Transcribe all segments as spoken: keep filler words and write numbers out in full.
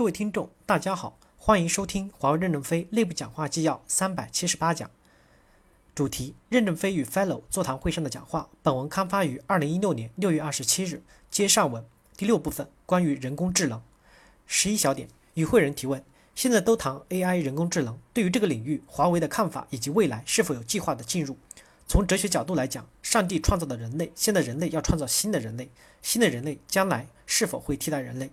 各位听众，大家好，欢迎收听华为任正非内部讲话纪要三百七十八讲，主题：任正非与 Fellow 座谈会上的讲话。本文刊发于二零一六年六月二十七日，接上文。第六部分，关于人工智能。十一小点，与会人提问：现在都谈 A I 人工智能，对于这个领域，华为的看法以及未来是否有计划的进入？从哲学角度来讲，上帝创造的人类，现在人类要创造新的人类，新的人类将来是否会替代人类？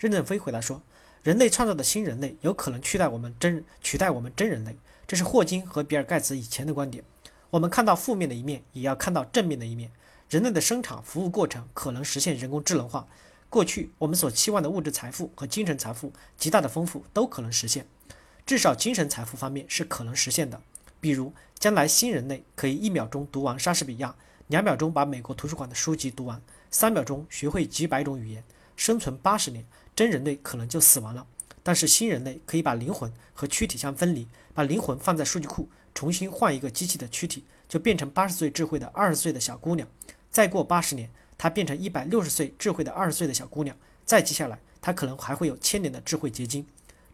任正非回答说，人类创造的新人类有可能取代我们真取代我们真人类，这是霍金和比尔盖茨以前的观点。我们看到负面的一面，也要看到正面的一面。人类的生产服务过程可能实现人工智能化。过去我们所期望的物质财富和精神财富极大的丰富都可能实现，至少精神财富方面是可能实现的。比如，将来新人类可以一秒钟读完莎士比亚，两秒钟把美国图书馆的书籍读完，三秒钟学会几百种语言，生存八十年。真人类可能就死亡了，但是新人类可以把灵魂和躯体相分离，把灵魂放在数据库，重新换一个机器的躯体，就变成八十岁智慧的二十岁的小姑娘。再过八十年，她变成一百六十岁智慧的二十岁的小姑娘。再接下来，她可能还会有千年的智慧结晶。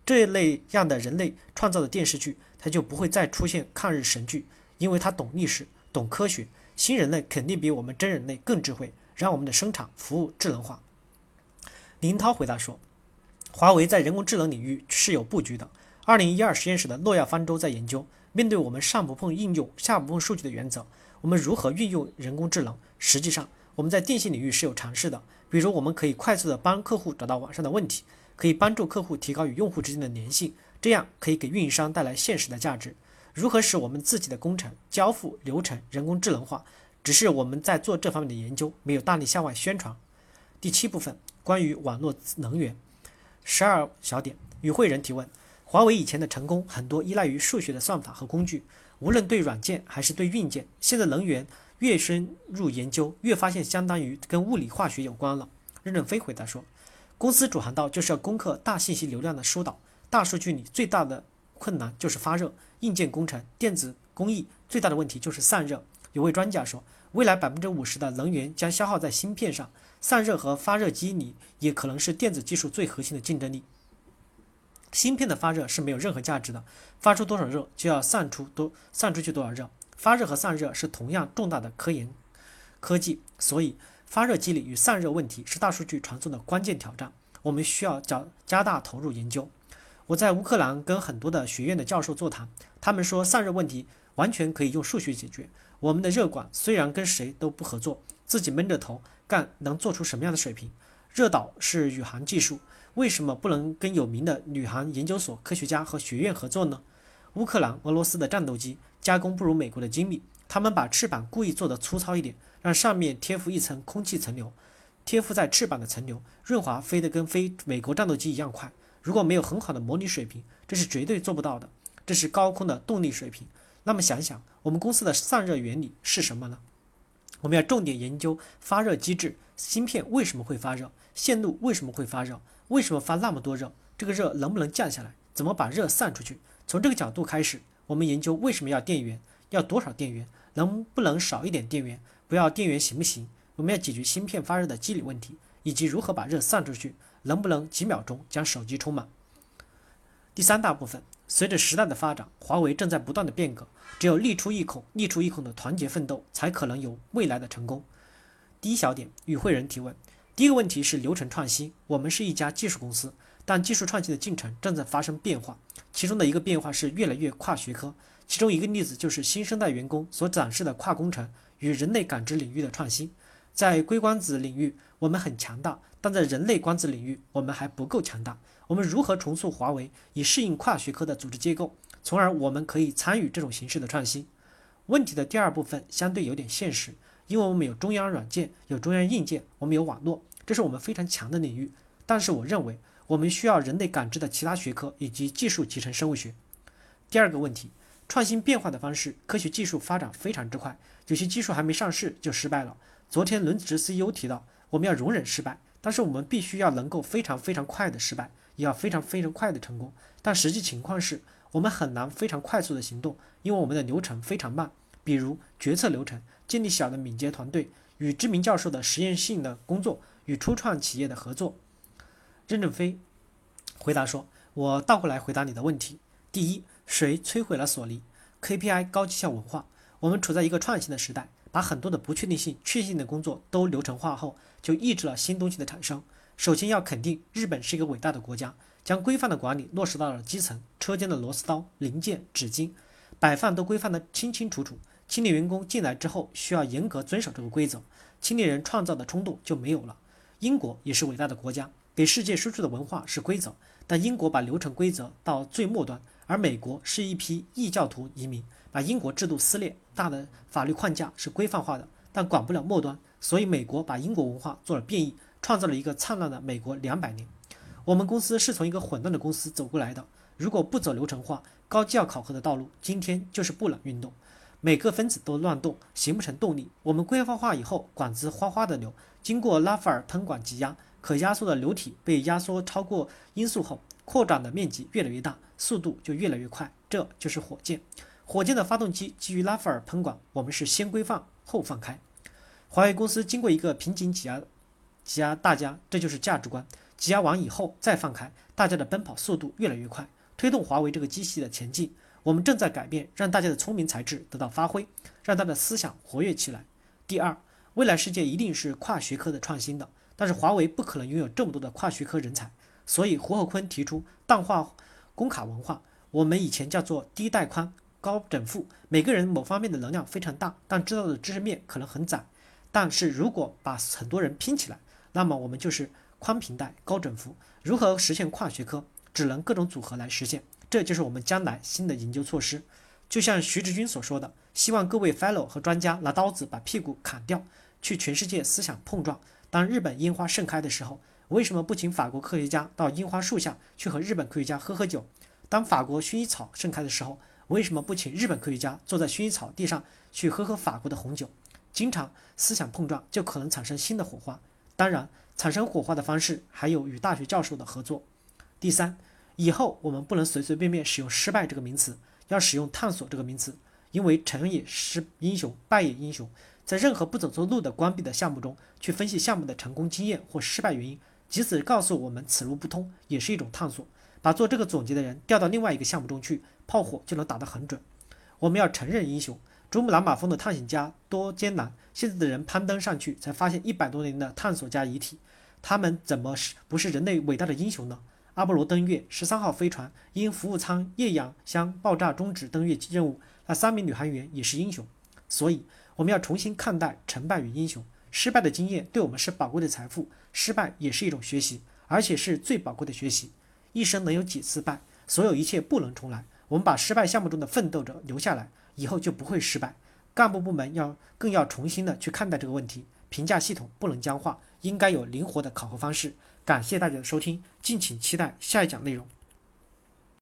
这类样的人类创造的电视剧，它就不会再出现抗日神剧，因为它懂历史，懂科学。新人类肯定比我们真人类更智慧，让我们的生产服务智能化。林涛回答说，华为在人工智能领域是有布局的。二零一二实验室的诺亚方舟在研究，面对我们上不碰应用下不碰数据的原则，我们如何运用人工智能。实际上我们在电信领域是有尝试的，比如我们可以快速的帮客户找到网上的问题，可以帮助客户提高与用户之间的粘性，这样可以给运营商带来现实的价值。如何使我们自己的工程、交付流程人工智能化，只是我们在做这方面的研究，没有大力向外宣传。第七部分，关于网络能源。十二小点，与会人提问：华为以前的成功很多依赖于数学的算法和工具，无论对软件还是对硬件，现在能源越深入研究，越发现相当于跟物理化学有关了。任正非回答说，公司主航道就是要攻克大信息流量的疏导，大数据里最大的困难就是发热，硬件工程、电子工艺最大的问题就是散热。有位专家说，未来 百分之五十 的能源将消耗在芯片上，散热和发热机里也可能是电子技术最核心的竞争力。芯片的发热是没有任何价值的，发出多少热就要散出多散出去多少热。发热和散热是同样重大的科研科技，所以发热机理与散热问题是大数据传送的关键挑战，我们需要加加大投入研究。我在乌克兰跟很多的学院的教授座谈，他们说散热问题完全可以用数学解决。我们的热管虽然跟谁都不合作，自己闷着头干，能做出什么样的水平？热导是宇航技术，为什么不能跟有名的宇航研究所、科学家和学院合作呢？乌克兰、俄罗斯的战斗机加工不如美国的精密，他们把翅膀故意做得粗糙一点，让上面贴附一层空气层流，贴附在翅膀的层流润滑，飞得跟飞美国战斗机一样快。如果没有很好的模拟水平，这是绝对做不到的，这是高空的动力水平。那么想想，我们公司的散热原理是什么呢？我们要重点研究发热机制，芯片为什么会发热，线路为什么会发热，为什么发那么多热，这个热能不能降下来，怎么把热散出去。从这个角度开始，我们研究为什么要电源，要多少电源，能不能少一点电源，不要电源行不行。我们要解决芯片发热的机理问题，以及如何把热散出去，能不能几秒钟将手机充满。第三大部分，随着时代的发展，华为正在不断的变革，只有力出一孔，力出一孔的团结奋斗，才可能有未来的成功。第一小点，与会人提问。第一个问题是流程创新。我们是一家技术公司，但技术创新的进程正在发生变化，其中的一个变化是越来越跨学科。其中一个例子就是新生代员工所展示的跨工程与人类感知领域的创新。在硅光子领域我们很强大，但在人类光子领域我们还不够强大。我们如何重塑华为以适应跨学科的组织结构，从而我们可以参与这种形式的创新。问题的第二部分相对有点现实，因为我们有中央软件，有中央硬件，我们有网络，这是我们非常强的领域。但是我认为我们需要人类感知的其他学科以及技术集成生物学。第二个问题，创新变化的方式。科学技术发展非常之快，有些技术还没上市就失败了。昨天轮值 C E O 提到，我们要容忍失败，但是我们必须要能够非常非常快的失败，也要非常非常快的成功。但实际情况是，我们很难非常快速的行动，因为我们的流程非常慢。比如决策流程，建立小的敏捷团队，与知名教授的实验性的工作，与初创企业的合作。任正非回答说，我倒过来回答你的问题。第一，谁摧毁了索尼 K P I 高绩效文化？我们处在一个创新的时代，把很多的不确定性、确定性的工作都流程化后，就抑制了新东西的产生。首先要肯定，日本是一个伟大的国家，将规范的管理落实到了基层，车间的螺丝刀、零件、纸巾摆放都规范得清清楚楚。清理员工进来之后，需要严格遵守这个规则，清理人创造的冲动就没有了。英国也是伟大的国家，给世界输出的文化是规则，但英国把流程规则到最末端，而美国是一批异教徒移民，把英国制度撕裂，大的法律框架是规范化的，但管不了末端，所以美国把英国文化做了变异，创造了一个灿烂的美国两百年。我们公司是从一个混乱的公司走过来的，如果不走流程化、高绩效考核的道路，今天就是布朗运动，每个分子都乱动，形不成动力。我们规范化以后，管子哗哗的流，经过拉斐尔喷管挤压，可压缩的流体被压缩超过音速后，扩展的面积越来越大，速度就越来越快，这就是火箭。火箭的发动机基于拉斐尔喷管，我们是先规范后放开。华为公司经过一个瓶颈挤压，挤压大家，这就是价值观。挤压完以后再放开，大家的奔跑速度越来越快，推动华为这个机器的前进。我们正在改变，让大家的聪明才智得到发挥，让大家的思想活跃起来。第二，未来世界一定是跨学科的创新的，但是华为不可能拥有这么多的跨学科人才，所以胡厚昆提出淡化工卡文化，我们以前叫做低带宽高整负，每个人某方面的能量非常大，但知道的知识面可能很窄，但是如果把很多人拼起来，那么我们就是宽平带高整负。如何实现跨学科，只能各种组合来实现，这就是我们将来新的研究措施。就像徐直军所说的，希望各位 Fellow 和专家拿刀子把屁股砍掉，去全世界思想碰撞。当日本樱花盛开的时候，为什么不请法国科学家到樱花树下去和日本科学家喝喝酒？当法国薰衣草盛开的时候，为什么不请日本科学家坐在薰衣草地上去喝喝法国的红酒？经常思想碰撞就可能产生新的火花。当然，产生火花的方式还有与大学教授的合作。第三，以后我们不能随随便便使用失败这个名词，要使用探索这个名词，因为成也是英雄，败也英雄。在任何不走错路的关闭的项目中，去分析项目的成功经验或失败原因，即使告诉我们此路不通，也是一种探索。把做这个总结的人调到另外一个项目中去，炮火就能打得很准。我们要承认英雄，珠穆朗玛峰的探险家多艰难，现在的人攀登上去才发现一百多年的探索家遗体，他们怎么不是人类伟大的英雄呢？阿波罗登月十三号飞船因服务舱液氧箱爆炸终止登月任务，那三名女航员也是英雄。所以我们要重新看待成败与英雄，失败的经验对我们是宝贵的财富，失败也是一种学习，而且是最宝贵的学习。一生能有几次败，所有一切不能重来，我们把失败项目中的奋斗者留下来，以后就不会失败。干部部门要更要重新的去看待这个问题，评价系统不能僵化，应该有灵活的考核方式。感谢大家的收听，敬请期待下一讲内容。